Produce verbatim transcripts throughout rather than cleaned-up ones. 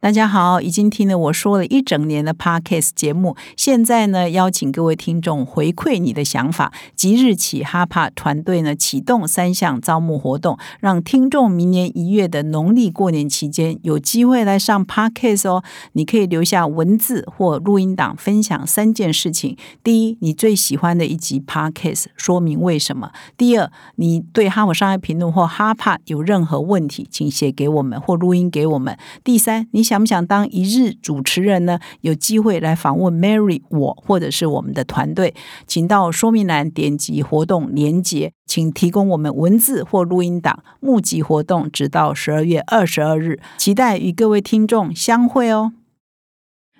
大家好，已经听了我说了一整年的 Podcast 节目，现在呢邀请各位听众回馈你的想法。即日起，哈帕团队呢启动三项招募活动，让听众明年一月的农历过年期间有机会来上 Podcast 哦。你可以留下文字或录音档，分享三件事情：第一，你最喜欢的一集 Podcast， 说明为什么；第二，你对哈佛商业评论或哈帕有任何问题，请写给我们或录音给我们；第三，你想想不想当一日主持人呢？有机会来访问 Mary 我或者是我们的团队，请到说明栏点击活动连结，请提供我们文字或录音档。募集活动直到十二月二十二日，期待与各位听众相会哦。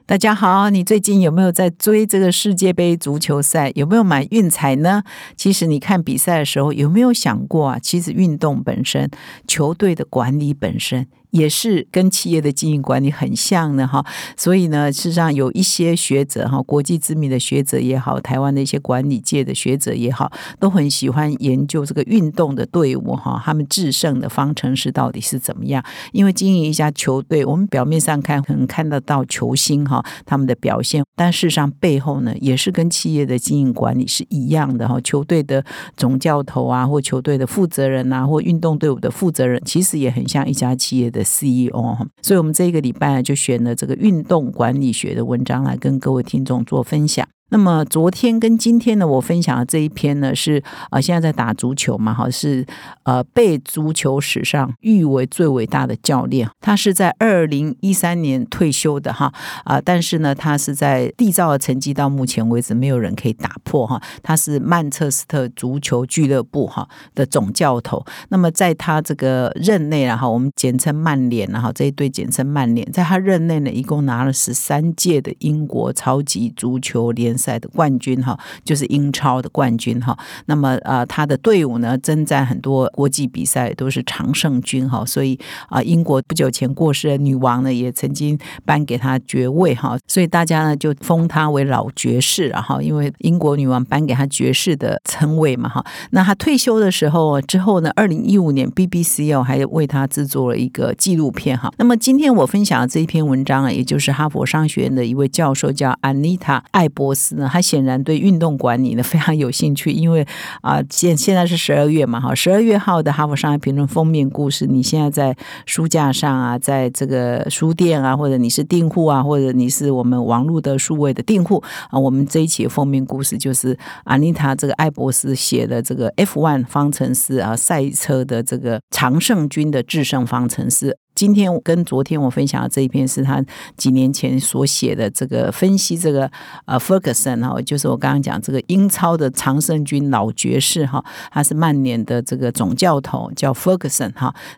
大家好，你最近有没有在追这个世界杯足球赛？有没有买运彩呢？其实你看比赛的时候，有没有想过啊？其实运动本身，球队的管理本身也是跟企业的经营管理很像的哈，所以呢，事实上有一些学者哈，国际知名的学者也好，台湾的一些管理界的学者也好，都很喜欢研究这个运动的队伍哈，他们制胜的方程式到底是怎么样？因为经营一家球队，我们表面上看可能看得到球星哈他们的表现，但事实上背后呢，也是跟企业的经营管理是一样的哈。球队的总教头啊，或球队的负责人啊，或运动队伍的负责人，其实也很像一家企业的C E O， 所以我们这个礼拜就选了这个运动管理学的文章来跟各位听众做分享。那么昨天跟今天呢，我分享的这一篇呢是、呃、现在在打足球嘛，是、呃、被足球史上誉为最伟大的教练，他是在二零一三年退休的哈、呃、但是呢他是在缔造的成绩到目前为止没有人可以打破哈。他是曼彻斯特足球俱乐部哈的总教头。那么在他这个任内啦，我们简称曼联啦，这一队简称曼联，在他任内呢一共拿了十三届的英国超级足球联赛的冠军，就是英超的冠军。那么、呃、他的队伍呢征战很多国际比赛都是常胜军，所以、呃、英国不久前过世的女王呢也曾经颁给他爵位，所以大家呢就封他为老爵士，因为英国女王颁给他爵士的称谓嘛。那他退休的时候之后呢，二零一五年 B B C 还为他制作了一个纪录片。那么今天我分享的这一篇文章，也就是哈佛商学院的一位教授叫安妮塔·艾伯斯，他显然对运动管理呢非常有兴趣，因为、呃、现在是十二月嘛，十二月号的哈佛商业评论封面故事，你现在在书架上啊，在这个书店啊，或者你是订户啊，或者你是我们网络的数位的订户、啊、我们这一期的封面故事就是安妮塔这个艾伯斯写的这个 F 一 方程式啊，赛车的这个常胜军的制胜方程式。今天跟昨天我分享的这一篇是他几年前所写的这个分析这个呃 Ferguson， 就是我刚刚讲这个英超的常胜军老爵士，他是曼联的这个总教头叫 Ferguson，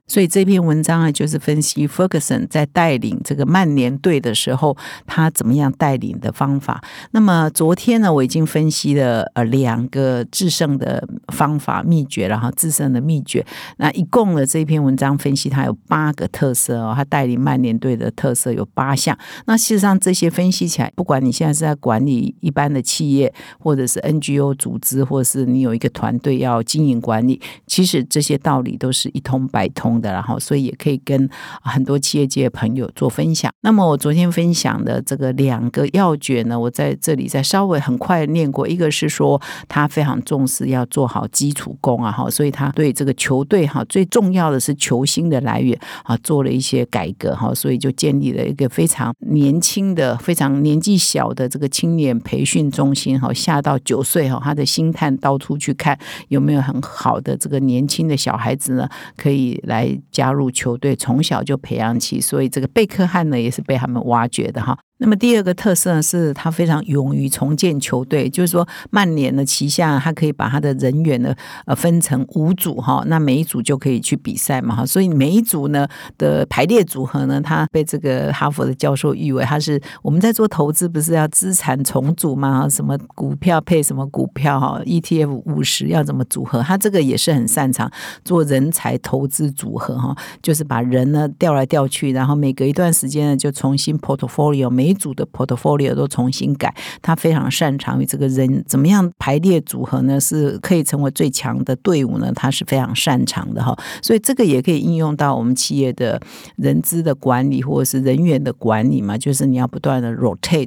所以这篇文章就是分析 Ferguson 在带领这个曼联队的时候他怎么样带领的方法。那么昨天呢我已经分析了两个制胜的方法秘诀，然后制胜的秘诀，那一共的这篇文章分析它有八个特特色哦，他带领曼联队的特色有八项。那事实上这些分析起来，不管你现在是在管理一般的企业，或者是 N G O 组织，或者是你有一个团队要经营管理，其实这些道理都是一通百通的，然后所以也可以跟很多企业界的朋友做分享。那么我昨天分享的这个两个要诀呢，我在这里再稍微很快念过。一个是说他非常重视要做好基础功啊，所以他对这个球队最重要的是球星的来源啊做了一些改革，所以就建立了一个非常年轻的非常年纪小的这个青年培训中心，下到九岁他的星探到处去看有没有很好的这个年轻的小孩子呢可以来加入球队，从小就培养起。所以这个贝克汉呢也是被他们挖掘的。那么第二个特色是他非常勇于重建球队，就是说曼联的旗下他可以把他的人员呢分成五组，那每一组就可以去比赛嘛，所以每一组呢的排列组合呢，他被这个哈佛的教授誉为他是我们在做投资不是要资产重组吗？什么股票配什么股票 E T F 五十 要怎么组合，他这个也是很擅长做人才投资组合，就是把人呢调来调去，然后每隔一段时间呢就重新 portfolio， 每一组的 portfolio 都重新改，他非常擅长于这个人怎么样排列组合呢是可以成为最强的队伍呢，他是非常擅长的，所以这个也可以应用到我们企业的人资的管理或者是人员的管理嘛，就是你要不断的 rotate，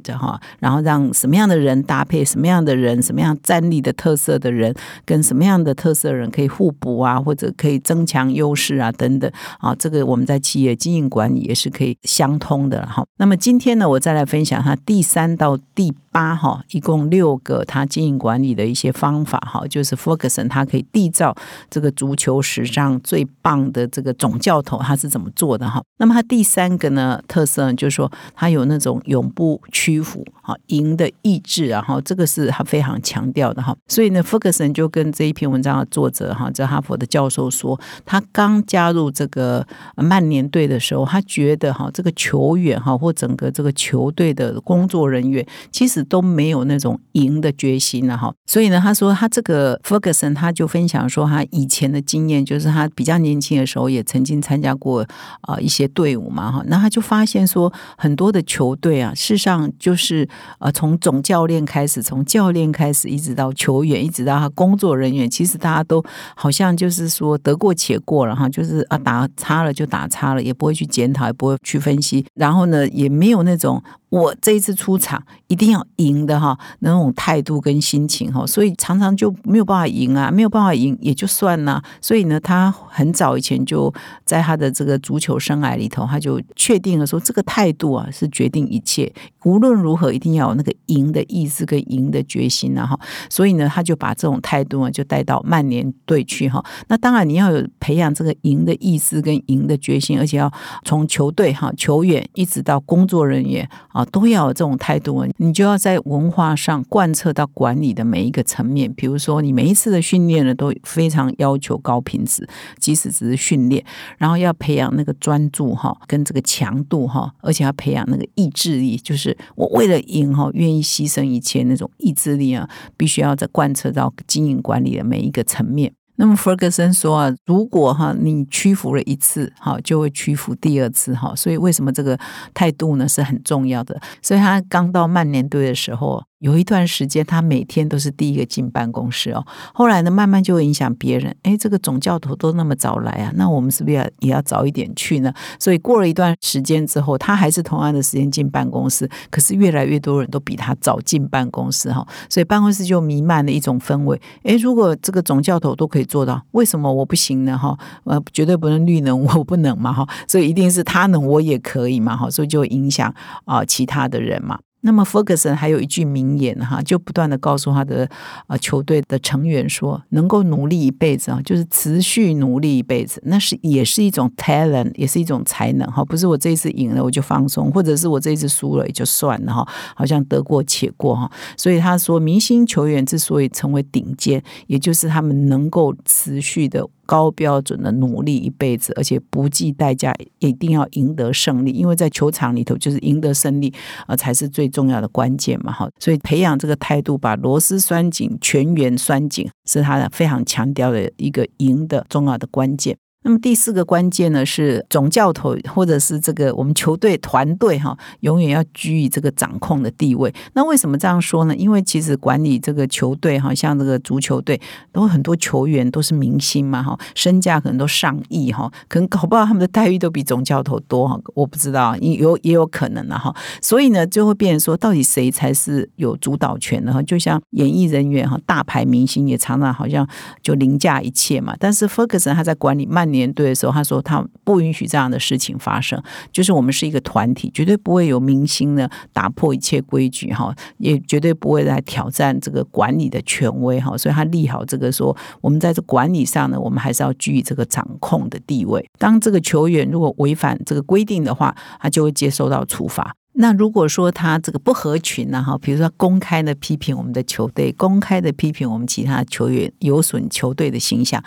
然后让什么样的人搭配什么样的人，什么样战力的特色的人跟什么样的特色的人可以互补啊，或者可以增强优势啊等等，这个我们在企业经营管理也是可以相通的。那么今天呢我在再来分享他第三到第八哈，一共六个他经营管理的一些方法哈，就是 Ferguson 他可以缔造这个足球史上最棒的这个总教头，他是怎么做的哈？那么他第三个呢特色就是说他有那种永不屈服哈、赢的意志，然后这个是他非常强调的哈。所以呢 ，Ferguson 就跟这一篇文章的作者哈，这哈佛的教授说，他刚加入这个曼联队的时候，他觉得哈这个球员哈或整个这个球球队的工作人员其实都没有那种赢的决心了哈，所以呢，他说他这个 Ferguson 他就分享说他以前的经验，就是他比较年轻的时候也曾经参加过、呃、一些队伍嘛哈，那他就发现说很多的球队啊，事实上就是、呃、从总教练开始，从教练开始一直到球员，一直到他工作人员，其实大家都好像就是说得过且过了哈，就是啊打差了就打差了，也不会去检讨，也不会去分析，然后呢也没有那种我这一次出场一定要赢的哈，那种态度跟心情哈，所以常常就没有办法赢啊，没有办法赢也就算了。所以呢，他很早以前就在他的这个足球生涯里头，他就确定了说，这个态度啊是决定一切，无论如何一定要有那个赢的意志跟赢的决心啊哈。所以呢，他就把这种态度啊就带到曼联队去哈。那当然你要有培养这个赢的意志跟赢的决心，而且要从球队哈、球员一直到工作人员啊。都要有这种态度，你就要在文化上贯彻到管理的每一个层面，比如说你每一次的训练呢都非常要求高品质，即使只是训练，然后要培养那个专注跟这个强度，而且要培养那个意志力，就是我为了赢愿意牺牲一切那种意志力啊，必须要在贯彻到经营管理的每一个层面。那么 Ferguson 说啊，如果你屈服了一次就会屈服第二次，所以为什么这个态度呢是很重要的。所以他刚到曼联队的时候有一段时间他每天都是第一个进办公室哦。后来呢慢慢就影响别人，哎，这个总教头都那么早来啊，那我们是不是也要早一点去呢？所以过了一段时间之后，他还是同样的时间进办公室，可是越来越多人都比他早进办公室哦，所以办公室就弥漫了一种氛围，哎，如果这个总教头都可以做到，为什么我不行呢？哈，呃，绝对不能绿能我不能嘛哈，所以一定是他能我也可以嘛哈，所以就影响啊、呃、其他的人嘛。那么 Ferguson 还有一句名言哈，就不断的告诉他的、呃、球队的成员说，能够努力一辈子就是持续努力一辈子，那是也是一种 talent， 也是一种才能，不是我这一次赢了我就放松，或者是我这一次输了也就算了，好像得过且过。所以他说明星球员之所以成为顶尖，也就是他们能够持续的高标准的努力一辈子，而且不计代价一定要赢得胜利，因为在球场里头就是赢得胜利、呃、才是最重要的关键嘛。所以培养这个态度，把螺丝拴紧，全员拴紧，是他非常强调的一个赢的重要的关键。那么第四个关键呢，是总教头或者是这个我们球队团队哈，永远要居于这个掌控的地位。那为什么这样说呢？因为其实管理这个球队哈，像这个足球队，都很多球员都是明星嘛哈，身价可能都上亿哈，可能搞不好他们的待遇都比总教头多哈，我不知道，有也有可能了哈。所以呢，就会变成说，到底谁才是有主导权的哈？就像演艺人员哈，大牌明星也常常好像就凌驾一切嘛。但是 Ferguson 他在管理曼年队的时候，他说他不允许这样的事情发生，就是我们是一个团体，绝对不会有明星呢打破一切规矩，也绝对不会来挑战这个管理的权威，所以他立好这个说，我们在这管理上呢，我们还是要居于这个掌控的地位，当这个球员如果违反这个规定的话，他就会接受到处罚。那如果说他这个不合群啊，比如说公开的批评我们的球队，公开的批评我们其他球员，有损球队的形象，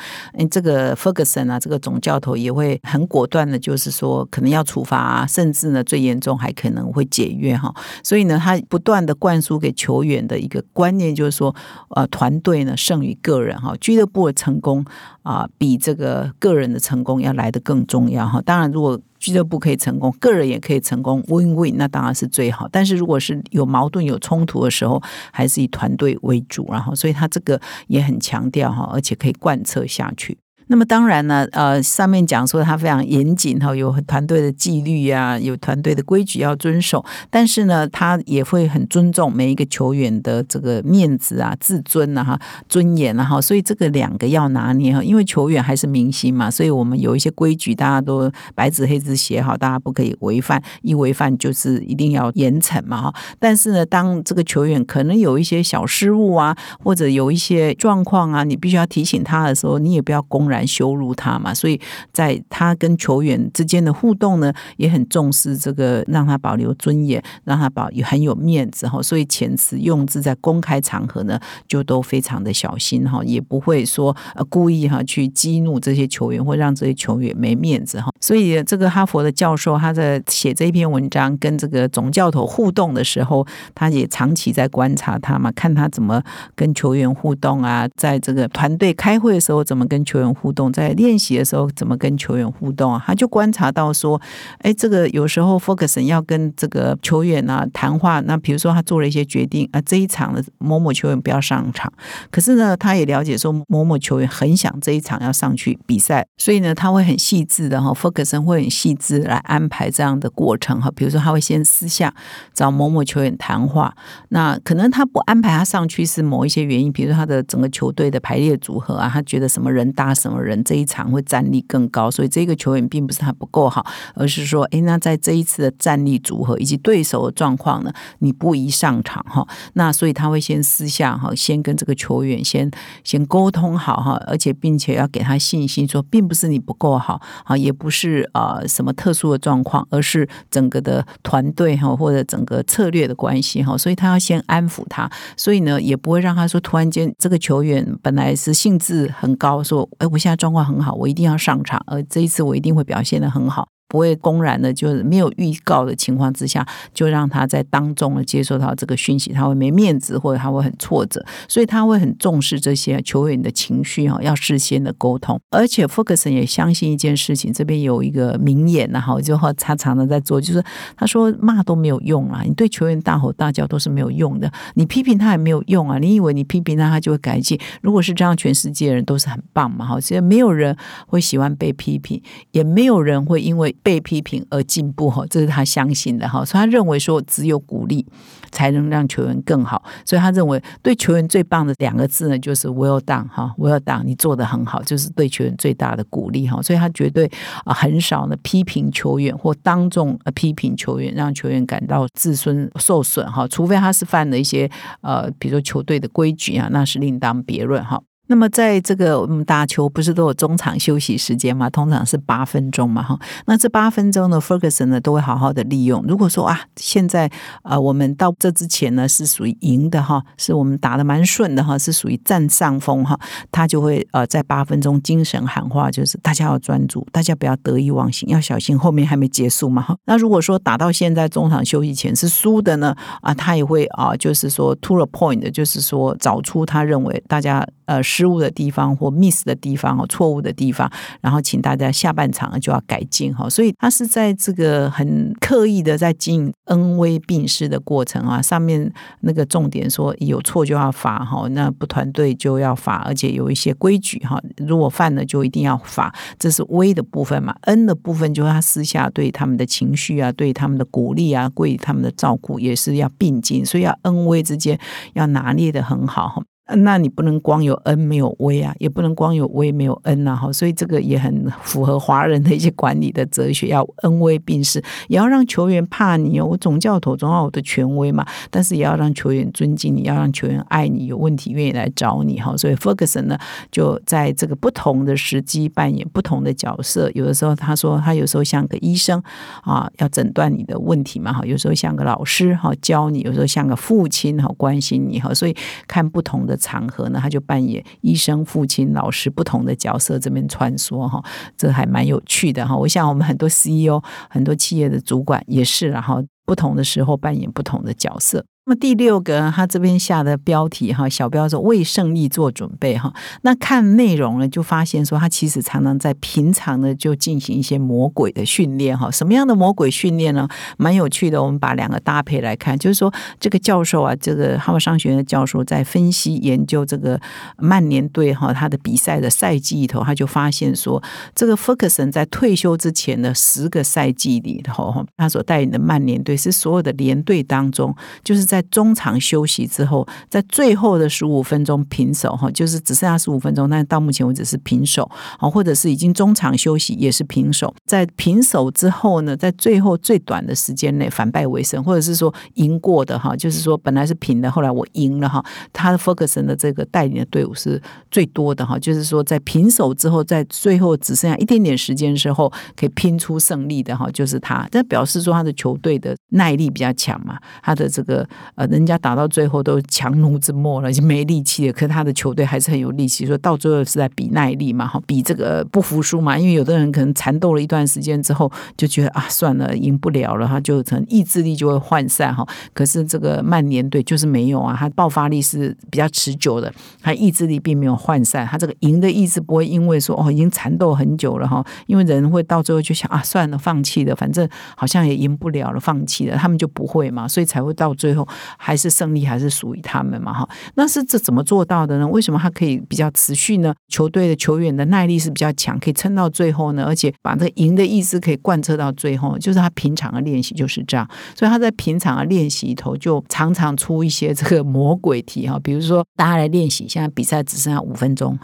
这个 Ferguson 啊，这个总教头也会很果断的，就是说可能要处罚啊，甚至呢最严重还可能会解约哈。所以呢，他不断的灌输给球员的一个观念就是说，呃，团队呢胜于个人哈，俱乐部的成功啊、呃、比这个个人的成功要来得更重要哈。当然，如果俱乐部可以成功，个人也可以成功 win-win 那当然是最好，但是如果是有矛盾有冲突的时候，还是以团队为主，然后所以他这个也很强调，而且可以贯彻下去。那么当然呢，呃，上面讲说他非常严谨，有团队的纪律啊，有团队的规矩要遵守，但是呢，他也会很尊重每一个球员的这个面子啊、自尊啊、尊严啊，所以这个两个要拿捏，因为球员还是明星嘛，所以我们有一些规矩，大家都白纸黑字写好，大家不可以违反，一违反就是一定要严惩嘛。但是呢，当这个球员可能有一些小失误啊，或者有一些状况啊，你必须要提醒他的时候，你也不要公然羞辱他嘛，所以在他跟球员之间的互动呢，也很重视这个让他保留尊严，让他保很有面子，所以遣词用字在公开场合呢，就都非常的小心，也不会说故意去激怒这些球员，或让这些球员没面子。所以这个哈佛的教授他在写这篇文章跟这个总教头互动的时候，他也长期在观察他嘛，看他怎么跟球员互动啊，在这个团队开会的时候怎么跟球员互动互动，在练习的时候怎么跟球员互动、啊、他就观察到说，哎，这个有时候 Ferguson 要跟这个球员啊谈话，那比如说他做了一些决定啊，这一场的某某球员不要上场，可是呢，他也了解说某某球员很想这一场要上去比赛，所以呢，他会很细致的、哦、Ferguson 会很细致来安排这样的过程、哦、比如说他会先私下找某某球员谈话，那可能他不安排他上去是某一些原因，比如说他的整个球队的排列组合啊，他觉得什么人搭什么人这一场会战力更高，所以这个球员并不是他不够好，而是说诶，那在这一次的战力组合以及对手的状况呢，你不宜上场、哦、那所以他会先私下、哦、先跟这个球员先先沟通好、哦、而且并且要给他信心说并不是你不够好、哦、也不是、呃、什么特殊的状况，而是整个的团队、哦、或者整个策略的关系、哦、所以他要先安抚他，所以呢也不会让他说突然间这个球员本来是兴致很高说诶我现在状况很好，我一定要上场，而这一次我一定会表现得很好，不会公然的就是没有预告的情况之下就让他在当中接受到这个讯息，他会没面子或者他会很挫折，所以他会很重视这些球员的情绪，要事先的沟通。而且 Ferguson 也相信一件事情，这边有一个名言就他常常在做，就是他说骂都没有用啦，你对球员大吼大叫都是没有用的，你批评他也没有用啊，你以为你批评他他就会改进，如果是这样全世界人都是很棒嘛，所以没有人会喜欢被批评，也没有人会因为被批评而进步，这是他相信的，所以他认为说只有鼓励才能让球员更好，所以他认为对球员最棒的两个字呢，就是 well done well done 你做得很好，就是对球员最大的鼓励，所以他绝对很少呢批评球员或当众批评球员让球员感到自尊受损，除非他是犯了一些呃，比如说球队的规矩啊，那是另当别论。那么在这个我们打球不是都有中场休息时间吗？通常是八分钟嘛，那这八分钟呢 Ferguson 呢都会好好的利用。如果说啊，现在啊、呃、我们到这之前呢是属于赢的哈，是我们打得蛮顺的哈，是属于占上风哈，他就会呃在八分钟精神喊话，就是大家要专注，大家不要得意忘形，要小心后面还没结束嘛。那如果说打到现在中场休息前是输的呢，啊他也会啊就是说 to the point， 就是说找出他认为大家呃失误的地方或 miss 的地方错误的地方，然后请大家下半场就要改进，所以他是在这个很刻意的在经营恩威并施的过程啊。上面那个重点说有错就要罚，那不团队就要罚，而且有一些规矩如果犯了就一定要罚，这是威的部分嘛。恩的部分就是他私下对他们的情绪啊，对他们的鼓励啊，对他们的照顾也是要并进，所以要恩威之间要拿捏得很好。那你不能光有 N 没有 V 啊，也不能光有 V 没有 N 啊，所以这个也很符合华人的一些管理的哲学，要 N 威并施，也要让球员怕你，我总教头总要我的权威嘛，但是也要让球员尊敬你，要让球员爱你，有问题愿意来找你。所以 Ferguson 呢就在这个不同的时机扮演不同的角色，有的时候他说他有时候像个医生啊，要诊断你的问题嘛，有时候像个老师教你，有时候像个父亲关心你，所以看不同的场合呢，他就扮演医生、父亲、老师不同的角色这边穿梭哈，这还蛮有趣的哈。我想我们很多 C E O、很多企业的主管也是，然后不同的时候扮演不同的角色。那么第六个，他这边下的标题哈，小标是为胜利做准备哈。那看内容呢，就发现说他其实常常在平常呢就进行一些魔鬼的训练哈。什么样的魔鬼训练呢？蛮有趣的，我们把两个搭配来看，就是说这个教授啊，这个哈佛商学院的教授在分析研究这个曼联队哈他的比赛的赛季里头，他就发现说，这个 Ferguson 在退休之前的十个赛季里头，他所带领的曼联队是所有的联队当中，就是在在中场休息之后，在最后的十五分钟平手，就是只剩下十五分钟，但是到目前为止是平手，或者是已经中场休息也是平手。在平手之后呢，在最后最短的时间内反败为胜，或者是说赢过的，就是说本来是平的，后来我赢了。他的 Ferguson 的这个带领的队伍是最多的，就是说在平手之后，在最后只剩下一点点时间之后可以拼出胜利的，就是他。这表示说他的球队的耐力比较强嘛，他的这个呃，人家打到最后都强弩之末了，已经没力气了，可是他的球队还是很有力气，说到最后是在比耐力嘛，比这个不服输嘛。因为有的人可能缠斗了一段时间之后就觉得啊，算了，赢不了了，他就可能意志力就会涣散。可是这个曼联队就是没有啊，他爆发力是比较持久的，他意志力并没有涣散，他这个赢的意志不会因为说哦已经缠斗很久了，因为人会到最后就想啊，算了，放弃了，反正好像也赢不了了，放弃了，他们就不会嘛，所以才会到最后还是胜利还是属于他们嘛。那是这怎么做到的呢？为什么他可以比较持续呢？球队的球员的耐力是比较强，可以撑到最后呢，而且把这个赢的意思可以贯彻到最后，就是他平常的练习就是这样。所以他在平常的练习里头就常常出一些这个魔鬼题，比如说大家来练习，现在比赛只剩下五分钟，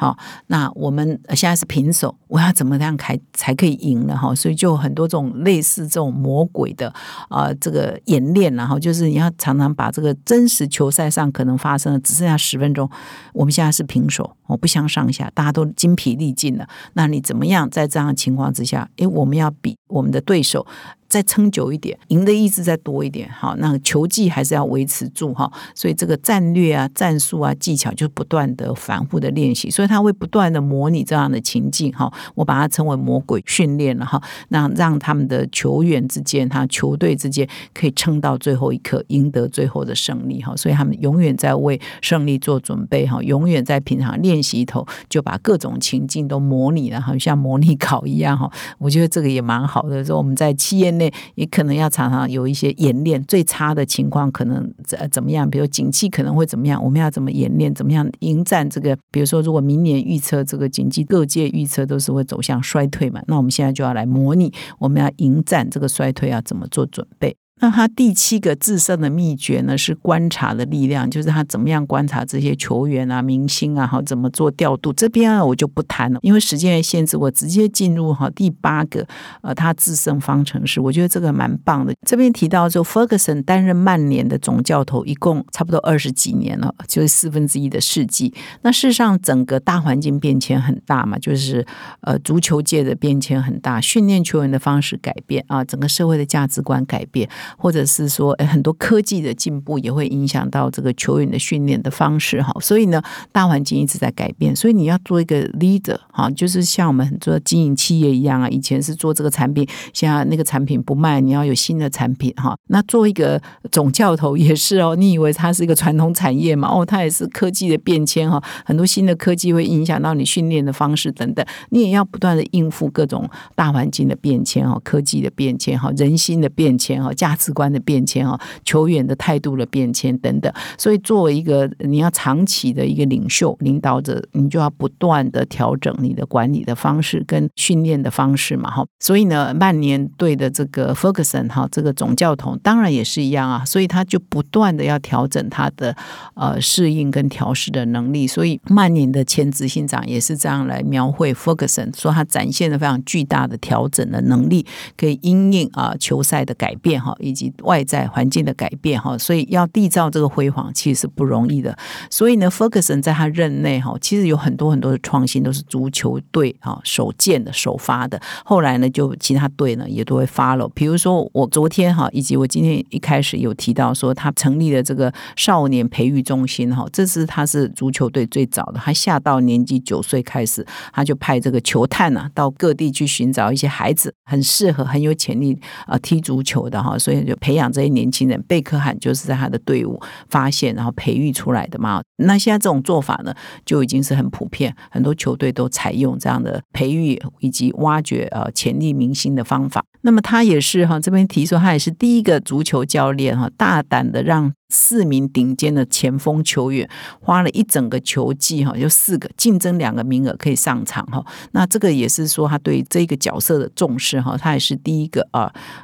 那我们现在是平手，我要怎么样才可以赢呢？所以就很多这种类似这种魔鬼的、呃、这个演练，然后就是你要常常把这个真实球赛上可能发生的只剩下十分钟，我们现在是平手，我不相上下，大家都精疲力尽了，那你怎么样在这样的情况之下，诶，我们要比我们的对手再撑久一点，赢的意志再多一点，好，那球技还是要维持住。所以这个战略啊、战术啊、技巧就不断的反复的练习，所以他会不断的模拟这样的情境，我把它称为魔鬼训练了，那让他们的球员之间、他球队之间可以撑到最后一刻，赢得最后的胜利。所以他们永远在为胜利做准备，永远在平常练习头就把各种情境都模拟了，像模拟考一样。我觉得这个也蛮好的，说我们在企业也可能要常常有一些演练，最差的情况可能怎么样，比如景气可能会怎么样，我们要怎么演练，怎么样迎战这个，比如说如果明年预测这个景气，各界预测都是会走向衰退嘛，那我们现在就要来模拟我们要迎战这个衰退要怎么做准备。那他第七个制胜的秘诀呢，是观察的力量，就是他怎么样观察这些球员啊、明星啊，怎么做调度，这边、啊、我就不谈了，因为时间的限制，我直接进入第八个、呃、他制胜方程式。我觉得这个蛮棒的，这边提到说 Ferguson 担任曼联的总教头一共差不多二十几年了，就是四分之一的世纪。那事实上整个大环境变迁很大嘛，就是、呃、足球界的变迁很大，训练球员的方式改变啊，整个社会的价值观改变，或者是说很多科技的进步也会影响到这个球员的训练的方式。所以呢，大环境一直在改变，所以你要做一个 leader， 就是像我们做经营企业一样啊，以前是做这个产品，现在那个产品不卖，你要有新的产品。那做一个总教头也是哦，你以为它是一个传统产业嘛？哦，它也是科技的变迁，很多新的科技会影响到你训练的方式等等，你也要不断的应付各种大环境的变迁，科技的变迁，人心的变迁，价值值观的变迁，球员的态度的变迁等等。所以作为一个你要长期的一个领袖领导者，你就要不断的调整你的管理的方式跟训练的方式嘛。所以呢，曼联队的这个 Ferguson 这个总教头当然也是一样啊，所以他就不断的要调整他的、呃、适应跟调试的能力。所以曼联的前执行长也是这样来描绘 Ferguson， 说他展现了非常巨大的调整的能力，可以因应、啊、球赛的改变以及外在环境的改变，所以要缔造这个辉煌其实是不容易的。所以呢 Ferguson 在他任内其实有很多很多的创新都是足球队首见的首发的，后来呢就其他队呢也都会 follow。 比如说我昨天以及我今天一开始有提到说他成立了这个少年培育中心，这是他是足球队最早的，他下到年纪九岁开始他就派这个球探、啊、到各地去寻找一些孩子很适合很有潜力、呃、踢足球的，所以就培养这些年轻人。贝克汉就是在他的队伍发现然后培育出来的嘛。那现在这种做法呢就已经是很普遍，很多球队都采用这样的培育以及挖掘、呃、潜力明星的方法。那么他也是这边提说他也是第一个足球教练大胆的让四名顶尖的前锋球员花了一整个球季就四个竞争两个名额可以上场。那这个也是说他对这个角色的重视，他也是第一个、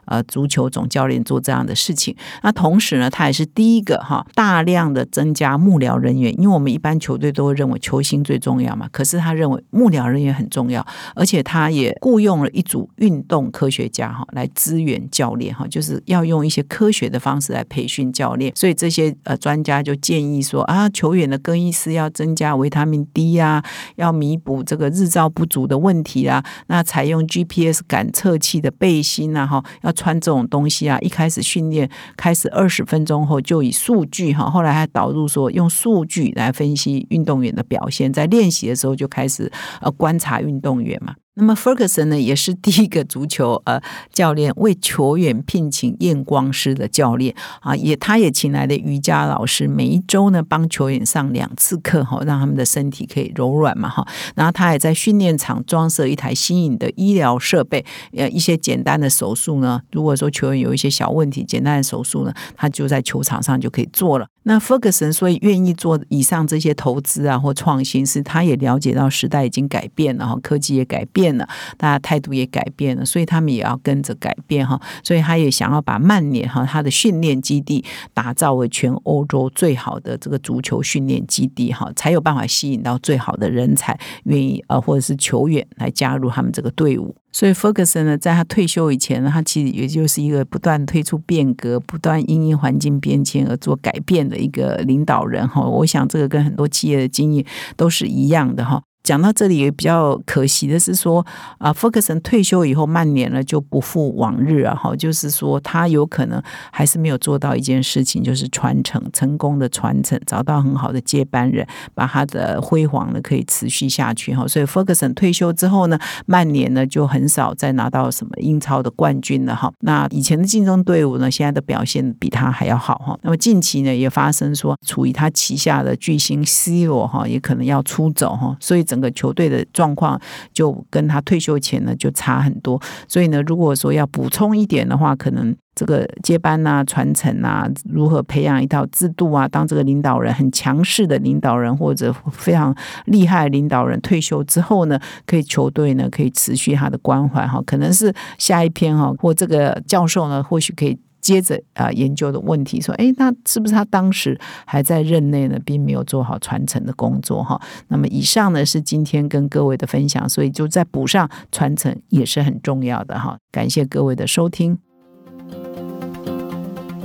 呃、足球总教练做这样的事情。那同时呢，他也是第一个大量的增加幕僚人员，因为我们一般球队都会认为球星最重要嘛，可是他认为幕僚人员很重要，而且他也雇用了一组运动科学家来支援教练，就是要用一些科学的方式来培训教练。所以这些呃专家就建议说啊，球员的更衣室要增加维他命 D 啊，要弥补这个日照不足的问题啊，那采用 G P S 感测器的背心啊，要穿这种东西啊。一开始训练开始二十分钟后就以数据，后来还导入说用数据来分析运动员的表现，在练习的时候就开始呃观察运动员嘛。那么 Ferguson 呢，也是第一个足球、呃、教练为球员聘请验光师的教练、啊、也他也请来的瑜伽老师，每一周呢帮球员上两次课、哦、让他们的身体可以柔软嘛、哦、然后他也在训练场装设一台新颖的医疗设备、呃、一些简单的手术呢，如果说球员有一些小问题，简单的手术呢他就在球场上就可以做了。那 Ferguson 所以愿意做以上这些投资啊或创新，是他也了解到时代已经改变了，科技也改变了，大家态度也改变了，所以他们也要跟着改变。所以他也想要把曼联他的训练基地打造为全欧洲最好的这个足球训练基地，才有办法吸引到最好的人才愿意或者是球员来加入他们这个队伍。所以 Ferguson 呢，在他退休以前呢，他其实也就是一个不断推出变革、不断因应环境变迁而做改变的一个领导人。我想这个跟很多企业的经验都是一样的。讲到这里也比较可惜的是说、啊、Ferguson 退休以后，曼联呢就不复往日啊，就是说他有可能还是没有做到一件事情，就是传承，成功的传承，找到很好的接班人，把他的辉煌呢可以持续下去。所以 Ferguson 退休之后呢，曼联呢就很少再拿到什么英超的冠军了。那以前的竞争队伍呢，现在的表现比他还要好。那么近期呢也发生说，处于他旗下的巨星 C 罗也可能要出走，所以整整个球队的状况就跟他退休前呢就差很多。所以呢，如果说要补充一点的话，可能这个接班啊、传承啊，如何培养一套制度啊，当这个领导人很强势的领导人或者非常厉害的领导人退休之后呢，可以球队呢可以持续他的关怀，可能是下一篇或这个教授呢或许可以接着、呃、研究的问题，说诶，那是不是他当时还在任内呢并没有做好传承的工作、哦、那么以上呢是今天跟各位的分享，所以就再补上传承也是很重要的、哦、感谢各位的收听。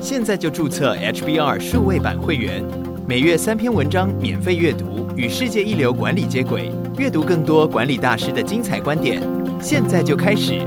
现在就注册 H B R 数位版会员，每月三篇文章免费阅读，与世界一流管理接轨，阅读更多管理大师的精彩观点。现在就开始。